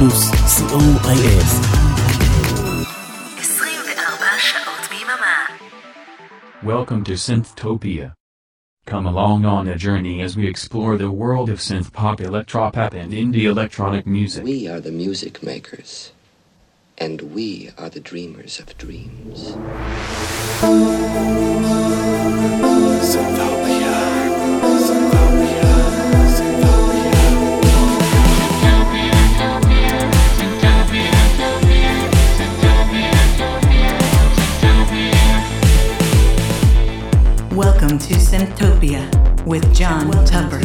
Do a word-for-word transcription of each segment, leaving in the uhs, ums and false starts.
Plus C O I S. Welcome to Synthtopia. Come along on a journey as we explore the world of synthpop, electropop, and indie electronic music. We are the music makers, and we are the dreamers of dreams. Welcome to Synthtopia with John Welcome Tupper.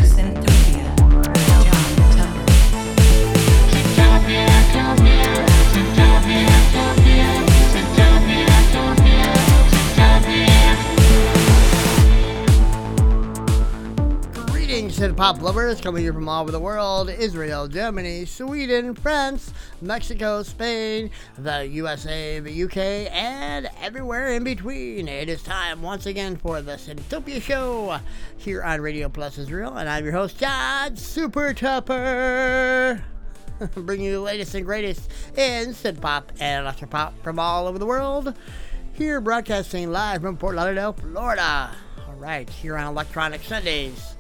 Greetings, Synthpop lovers, coming here from all over the world: Israel, Germany, Sweden, France, Mexico, Spain, the U S A, the U K, and everywhere in between. It is time once again for the Synthopia Show here on Radio Plus Israel, and I'm your host, John Super Tupper, bringing you the latest and greatest in synthpop and electropop from all over the world. Here, broadcasting live from Fort Lauderdale, Florida. All right, here on Electronic Sundays.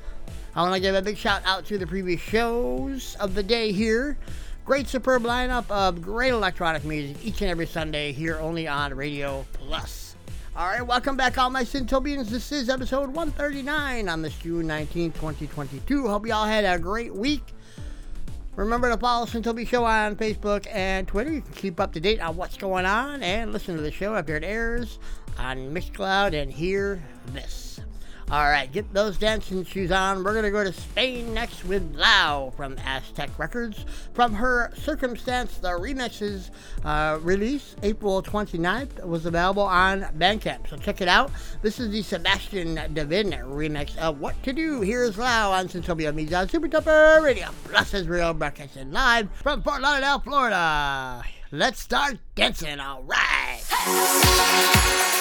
I want to give a big shout out to the previous shows of the day here. Great, superb lineup of great electronic music each and every Sunday here only on Radio Plus. All right, welcome back, all my Synthopians. This is episode one thirty-nine on this June nineteenth, twenty twenty-two. Hope you all had a great week. Remember to follow Synthobie Show on Facebook and Twitter. You can keep up to date on what's going on and listen to the show after it airs on Mixcloud and Hear This. All right, get those dancing shoes on. We're going to go to Spain next with Lau from Aztec Records. From her Circumstance, the remixes uh, release, April twenty-ninth, was available on Bandcamp. So check it out. This is the Sebastian Davin remix of What to Do. Here's Lau on Synthtopia. Me, John Super Tupper Radio Plus Israel, broadcasting live from Fort Lauderdale, Florida. Let's start dancing. All right. Hey.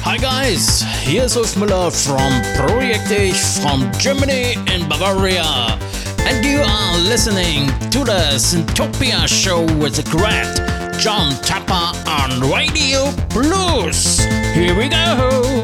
Hi guys, here's host Müller from Projekt Itch from Germany and Bavaria, and you are listening to the Synthtopia Show with the great John Tupper on Radio Plus. Here we go!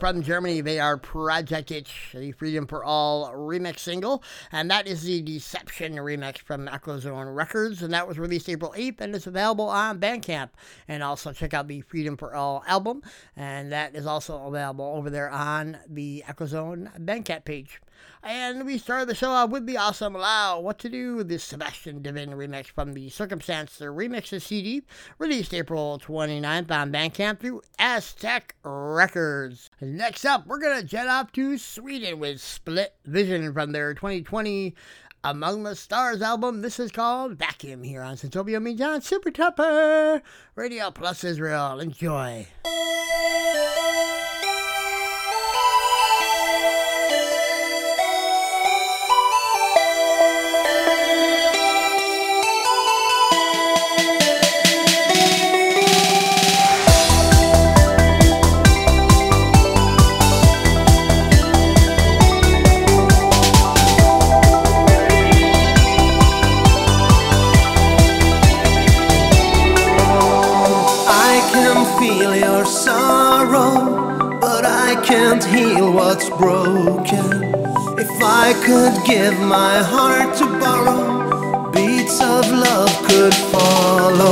From Germany, they are Projekt Itch, the Freedom for All remix single, and that is the Deception remix from Echozone Records, and that was released April eighth, and it's available on Bandcamp. And also check out the Freedom for All album, and that is also available over there on the Echozone Bandcamp page. And we started the show off with the awesome Lau, What to Do, this Sebastian Davin remix from the Circumstance, the Remixes C D, released April twenty-ninth on Bandcamp through Aztec Records. Next up, we're going to jet off to Sweden with Split Vision from their twenty twenty Among the Stars album. This is called Vacuum here on Synthtopia. Me, John, Super Tupper, Radio Plus Israel. Enjoy. feel your sorrow, but I can't heal what's broken. If I could give my heart to borrow, beats of love could follow.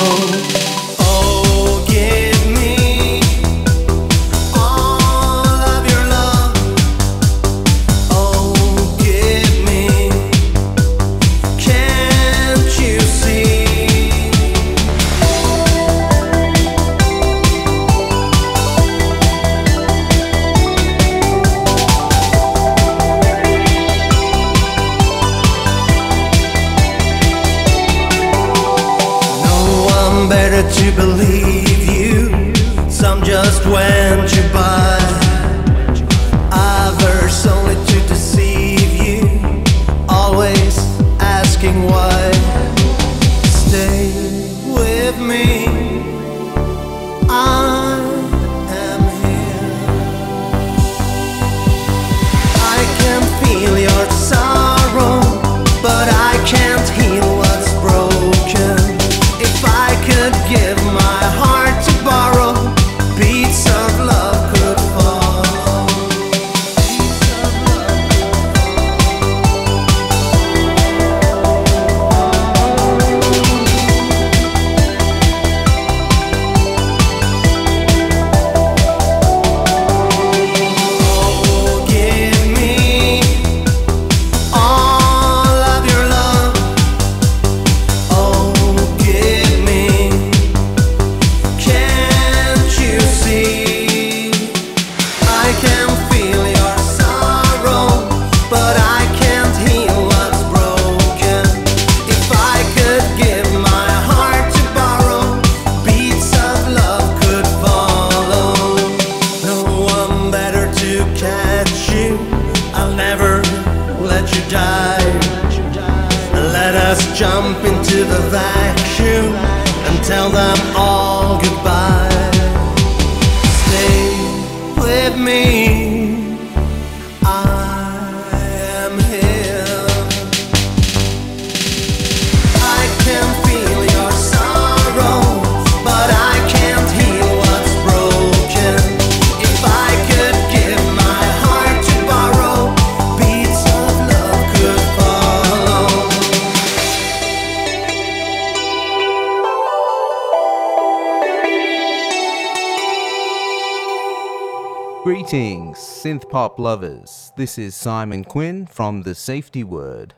Greetings, synthpop lovers. This is Simon Quinn from The Safety Word.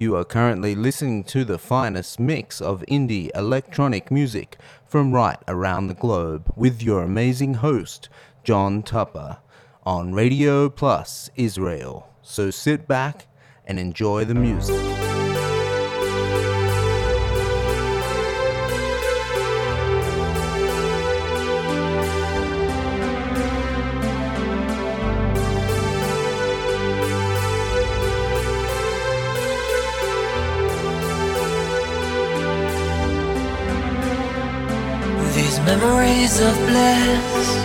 You are currently listening to the finest mix of indie electronic music from right around the globe with your amazing host, John Tupper, on Radio Plus Israel. So sit back and enjoy the music. Memories of bliss,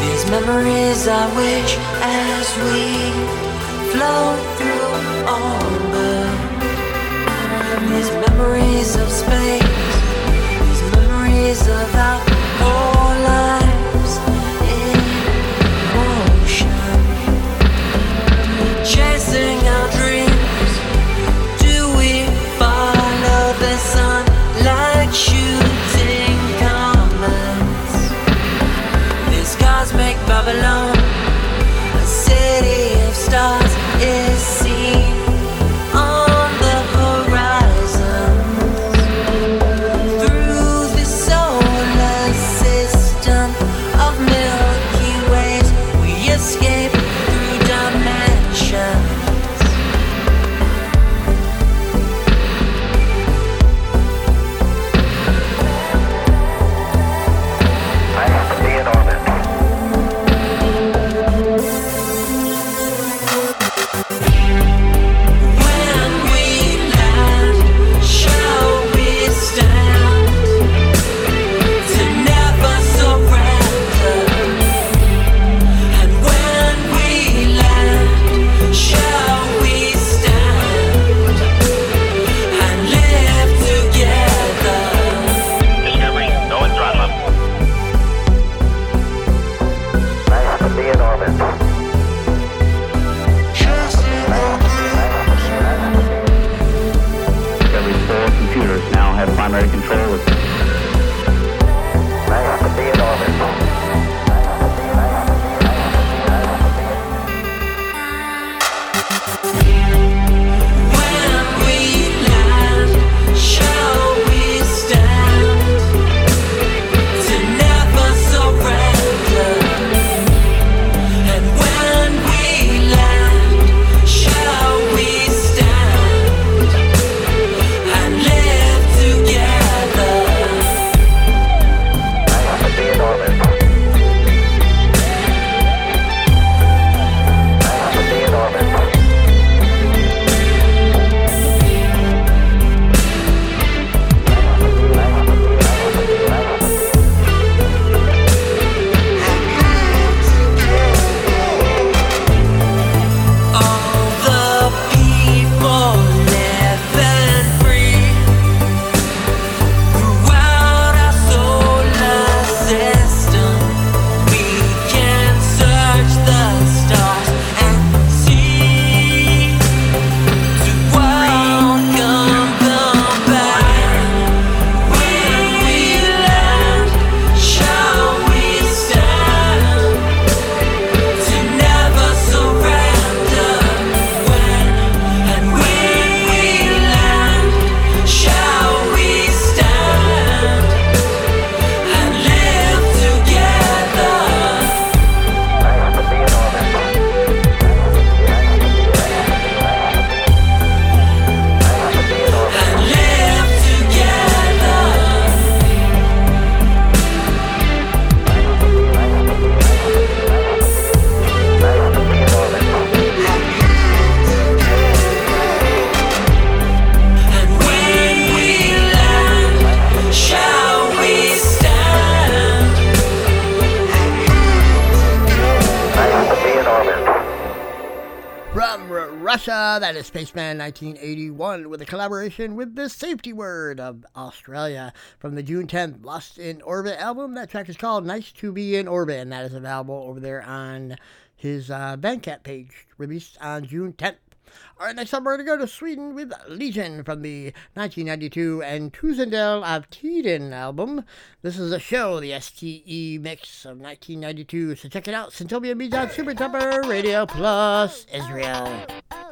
these memories I wish as we flow through orbit. These memories of space, these memories of our whole lives in motion. Chasing our dreams, do we follow the sun like shooting? Cosmic Babylon, a city of stars is seen on the horizons. out of control. Nice to be in orbit. That is Spaceman nineteen eighty-one with a collaboration with The Safety Word of Australia from the June tenth Lost in Orbit album. That track is called Nice to Be in Orbit, and that is available over there on his uh, Bandcamp page, released on June tenth. All right, next up we're going to go to Sweden with Legion from the nineteen ninety-two and Tusendel av Tiden album. This is a show, the S T E mix of nineteen ninety-two. So check it out, Synthtopia meets Super Tupper, Radio Plus Israel. Show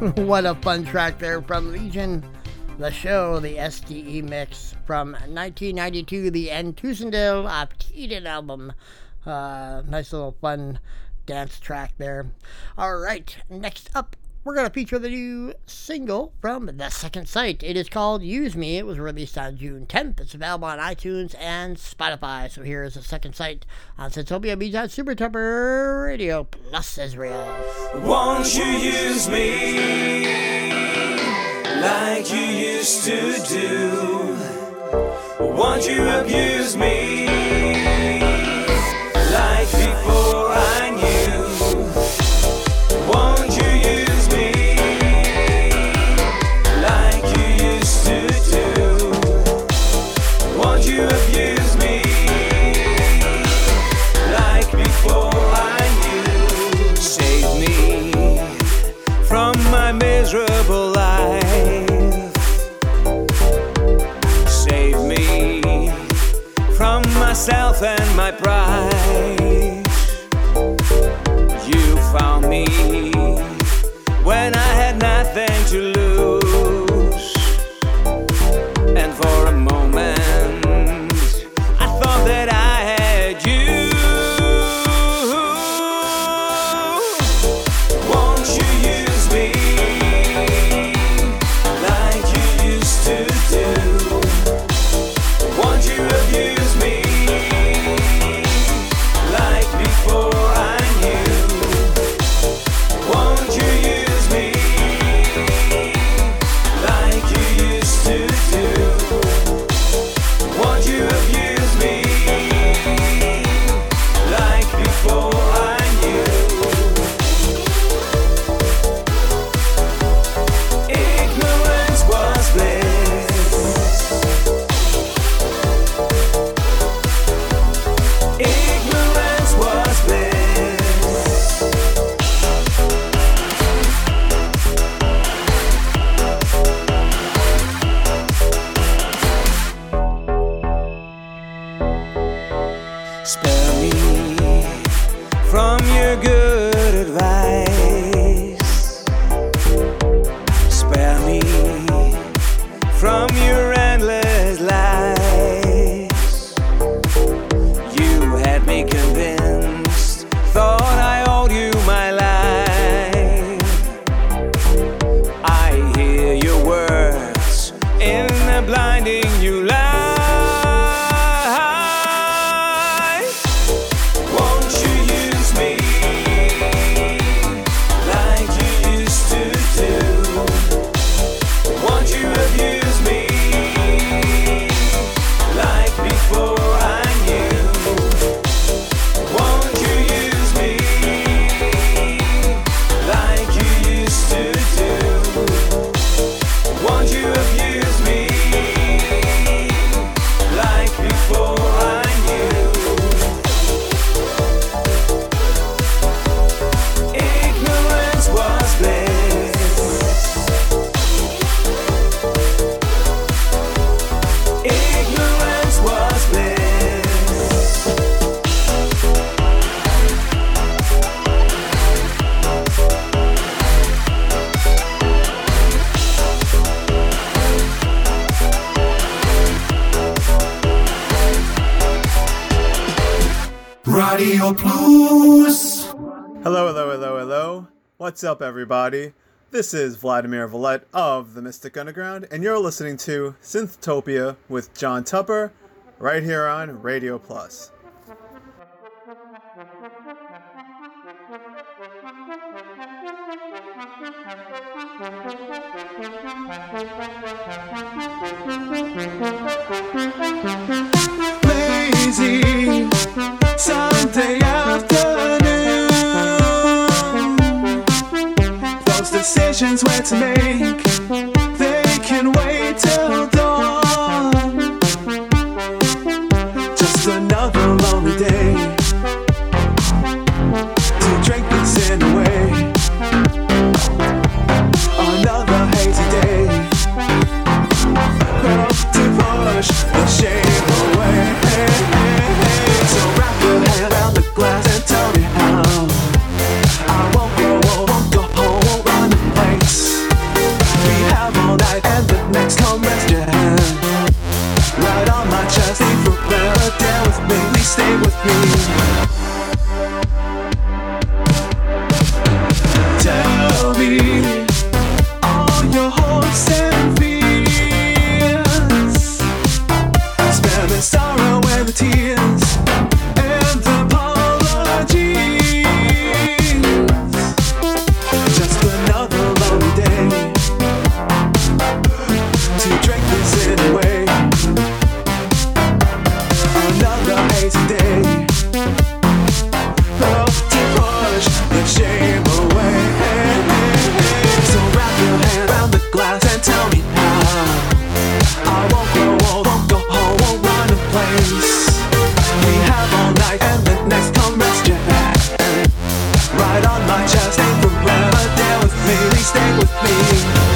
What a fun track there from Legion. The show, the S D E mix from nineteen ninety-two, the Tusendel av Tiden album. Uh, nice little fun dance track there. All right, next up, we're going to feature the new single from The Second Sight. It is called Use Me. It was released on June tenth. It's available on iTunes and Spotify. So here is The Second Sight on Synthtopia Beats on Super Tupper Radio Plus Israel. Won't you use me like you used to do? Won't you abuse me like before I knew? Won't you miserable life, save me from myself and my pride. You found me when I had nothing to lose, and for a moment I thought that I had you. What's up, everybody? This is Vladimir Vallette of the Mystic Underground, and you're listening to Synthtopia with John Tupper, right here on Radio Plus. Lazy Sunday afternoon, decisions where to make, they can wait till dawn. Just another lonely day to drink this sin away. Another hazy day to push the shame away. So wrap your hand around the glass and tell me how. I won't go, won't go home. Yes. right on my chest. Stay forever, dance with me, please stay with me.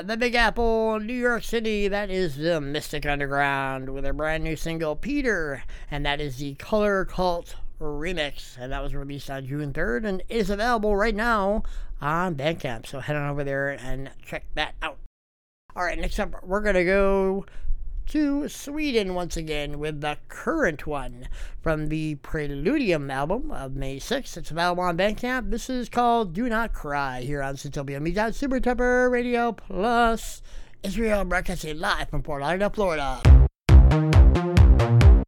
The Big Apple, New York City, that is the Mystic Underground with their brand new single, Peter, and that is the Color Cult remix, and that was released on June third and is available right now on Bandcamp, so head on over there and check that out. Alright, next up, we're going to go to Sweden once again with the current one from the Preludium album of May sixth. It's available on Bandcamp. This is called Do Not Cry here on Synthtopia. Me down Super Tupper Radio Plus Israel, broadcasting live from Fort Lauderdale, Florida. Swear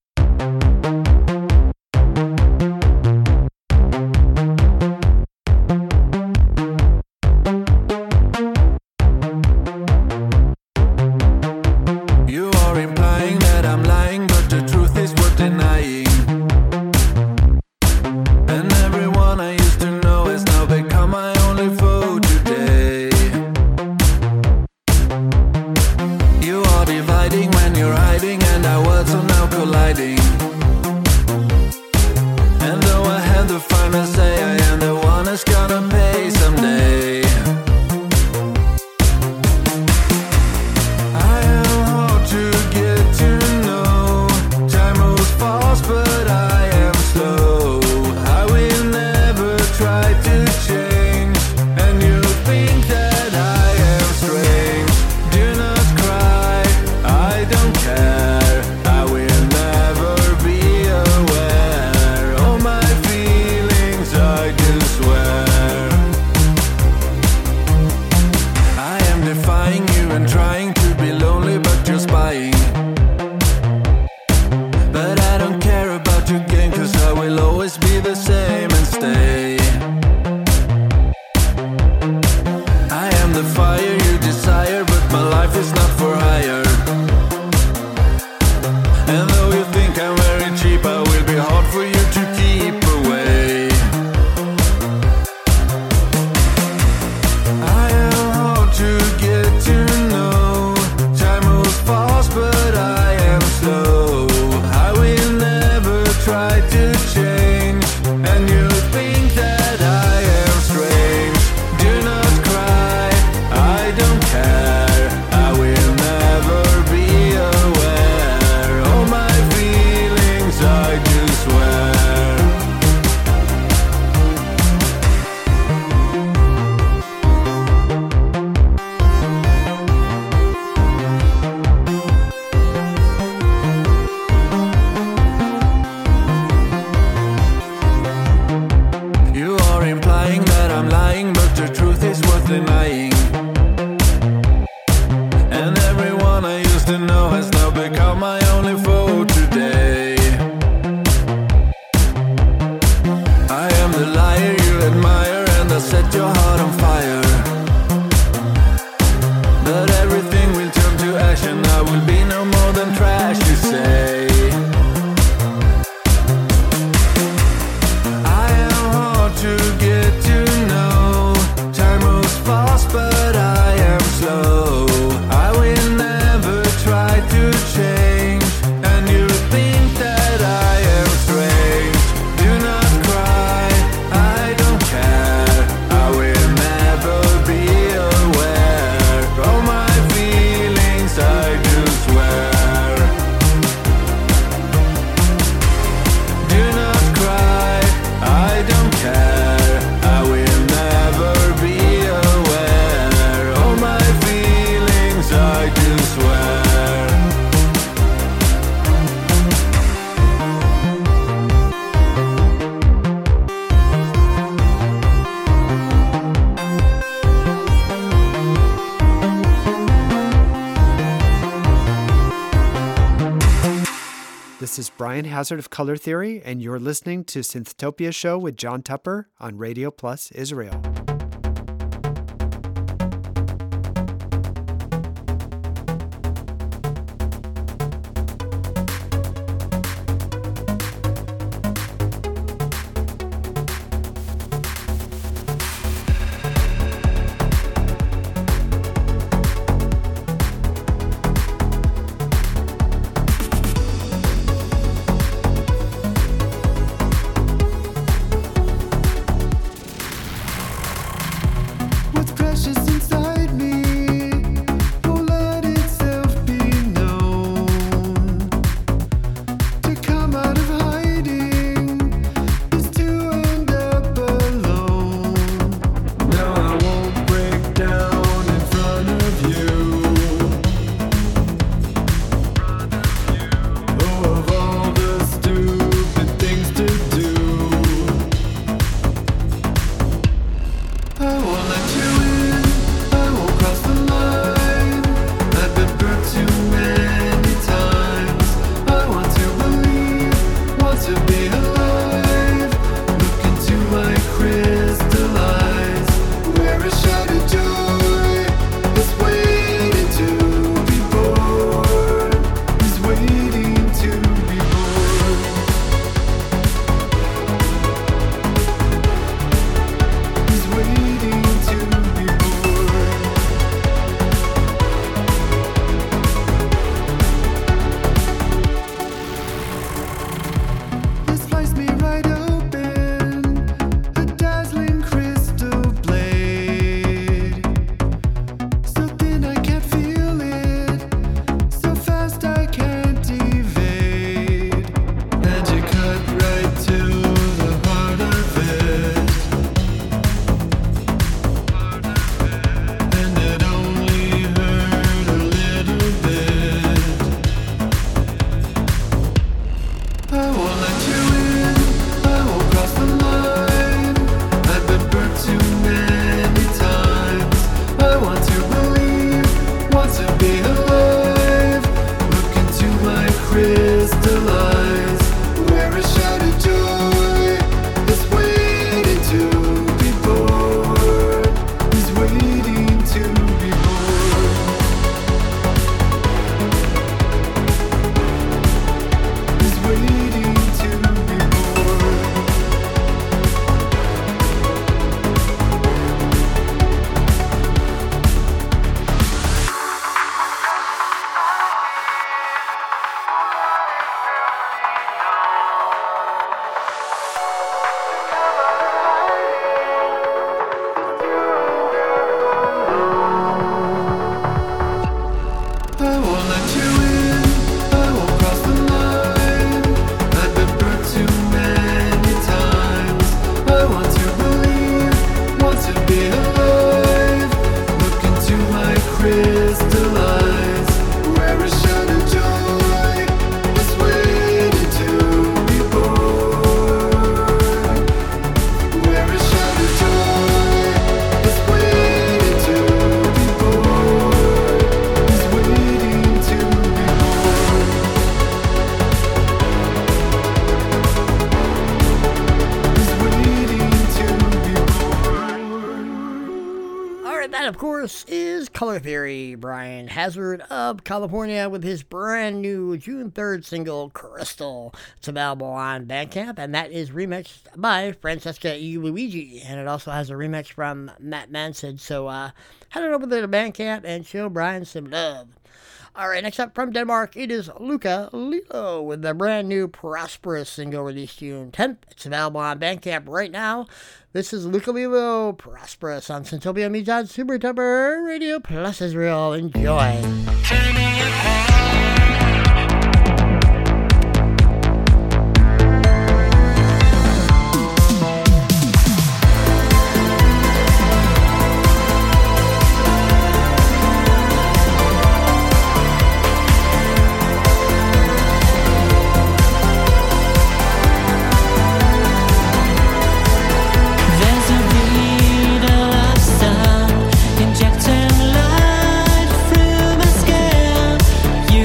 This is Brian Hazard of Color Theory, and you're listening to Synthtopia Show with John Tupper on Radio Plus Israel. Color Theory, Brian Hazard of California with his brand new June third single, Crystal. It's available on Bandcamp, and that is remixed by Francesca Luigi, and it also has a remix from Matt Manson. So uh, head on over there to Bandcamp and show Brian some love. All right, next up from Denmark, it is Luca Lilo with the brand new Prosperous single released June tenth. It's available on Bandcamp right now. This is Luca Lilo, Prosperous on Synthtopia Meets on Super Tupper Radio Plus Israel. Enjoy. You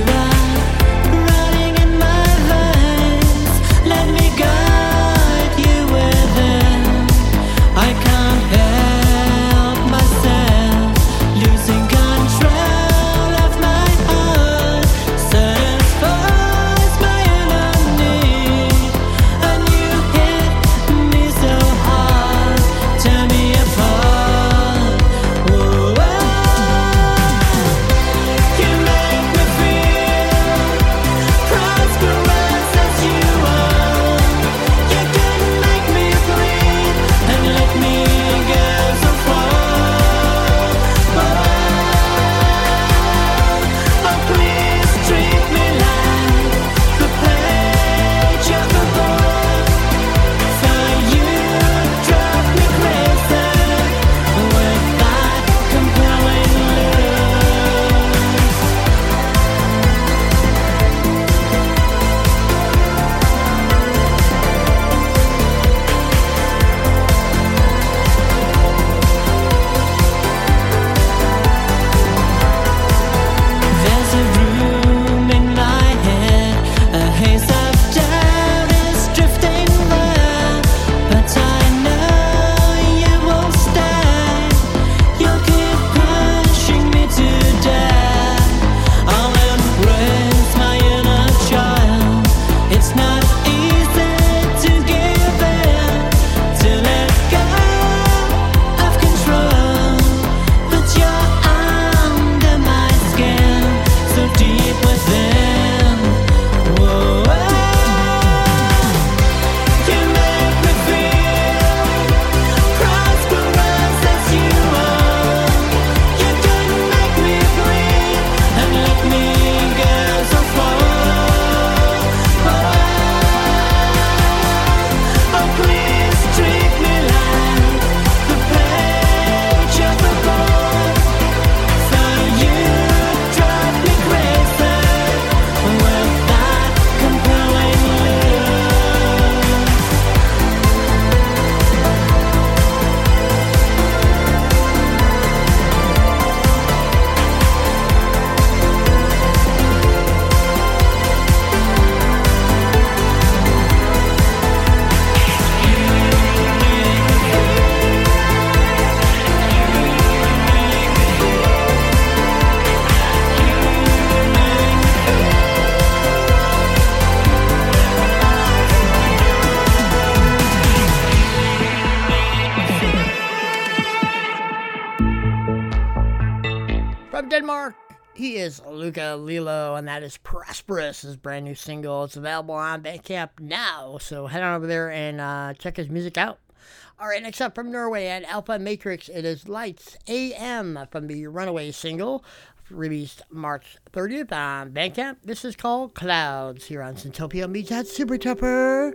from Denmark. He is Luca Lilo, and that is Prosperous, his brand new single. It's available on Bandcamp now, so head on over there and uh, check his music out. All right, next up from Norway at Alpha Matrix, it is Lights A M from the Runaway single, released March thirtieth on Bandcamp. This is called Clouds here on Synthtopia Meets at Super Tupper,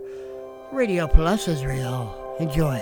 Radio Plus Israel. Enjoy.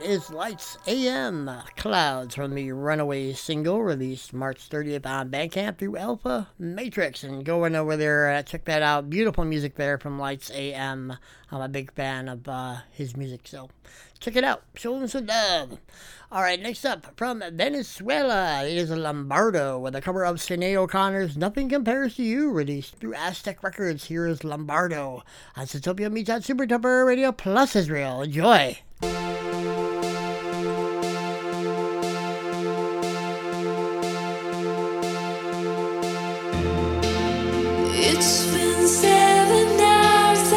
Is Lights A M Clouds from the Runaway single, released March thirtieth on Bandcamp through Alpha Matrix. And going over there, uh, check that out. Beautiful music there from Lights A M. I'm a big fan of uh, his music, so check it out. Show him some love. All right, next up from Venezuela, it is Lombardo with a cover of Sinead O'Connor's Nothing Compares to You, released through Aztec Records. Here is Lombardo on Synthtopia Meets on Super Tupper Radio Plus Israel. Enjoy. It's been seven hours.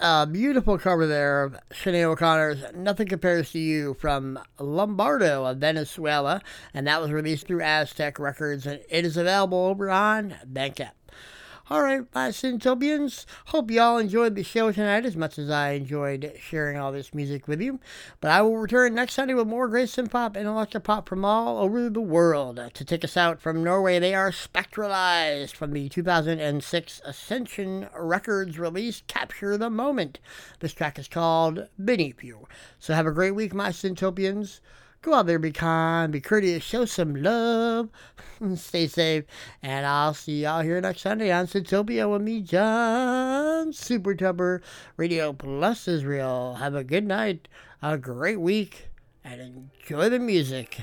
a beautiful cover there of Sinead O'Connor's Nothing Compares to You from Lombardo of Venezuela, and that was released through Aztec Records, and it is available over on Bandcamp. All right, my Synthopians, hope y'all enjoyed the show tonight as much as I enjoyed sharing all this music with you. But I will return next Sunday with more great synthpop and electropop from all over the world. To take us out from Norway, they are Spectralized from the two thousand six Ascension Records release, Capture the Moment. This track is called Beneath You. So have a great week, my Synthopians. Go out there, be kind, be courteous, show some love, stay safe, and I'll see y'all here next Sunday on Synthtopia with me, John Super Tupper, Radio Plus Israel. Have a good night, a great week, and enjoy the music.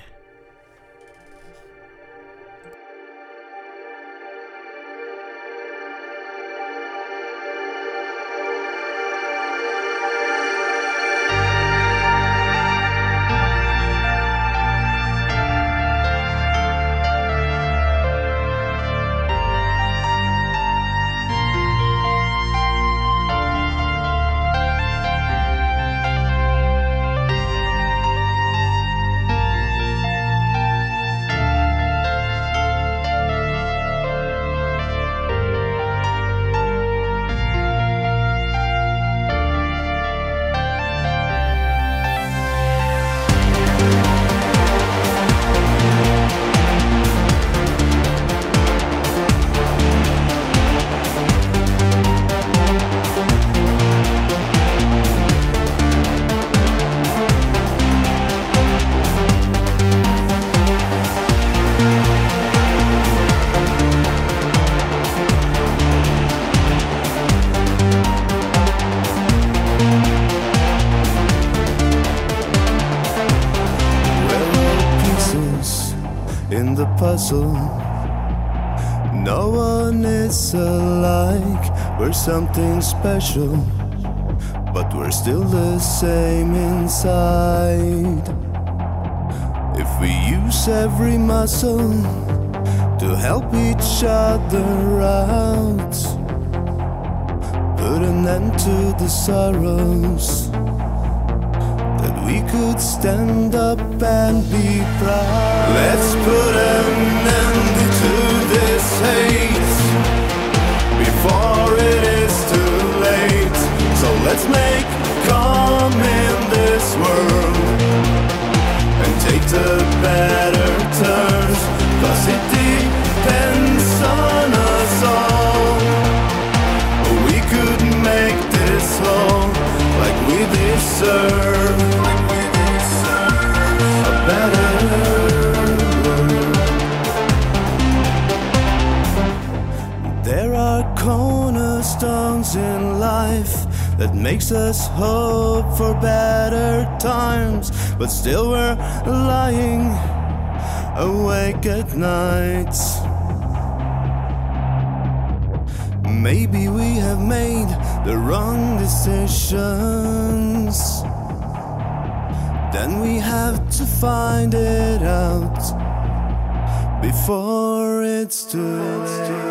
No one is alike, we're something special, but we're still the same inside. If we use every muscle to help each other out, put an end to the sorrows, that we could stand up and be proud. Let's put an end to this hate before it is too late. So let's make calm in this world and take the better turns, 'cause it depends on us all. We could make this whole like we deserve. There are cornerstones in life that makes us hope for better times, but still we're lying awake at night. Maybe we have made the wrong decisions, then we have to find it out before it's too late.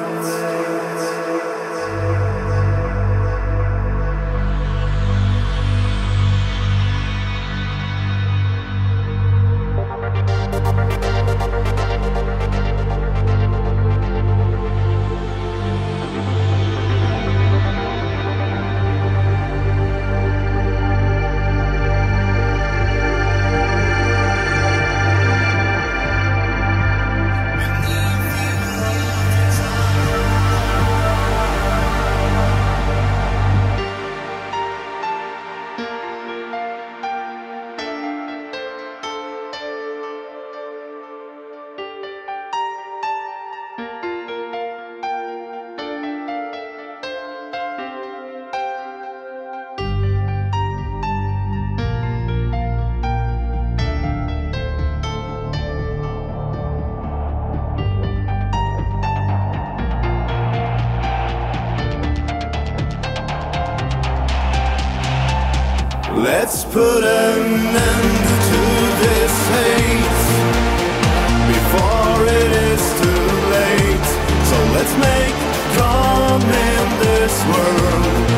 So let's make calm in this world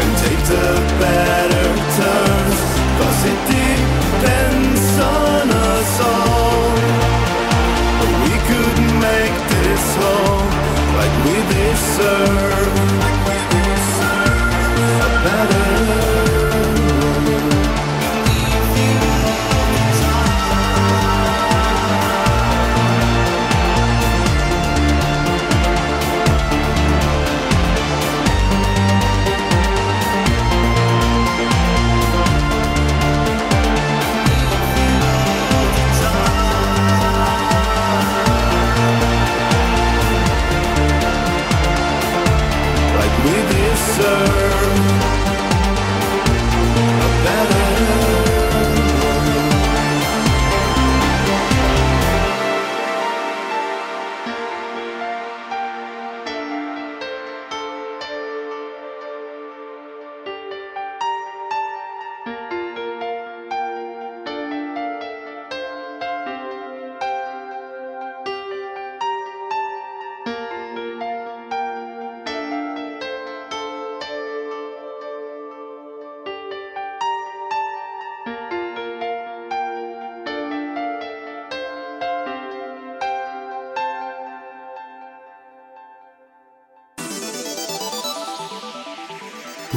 and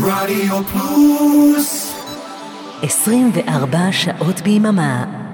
Radio Plus עשרים וארבע שעות ביממה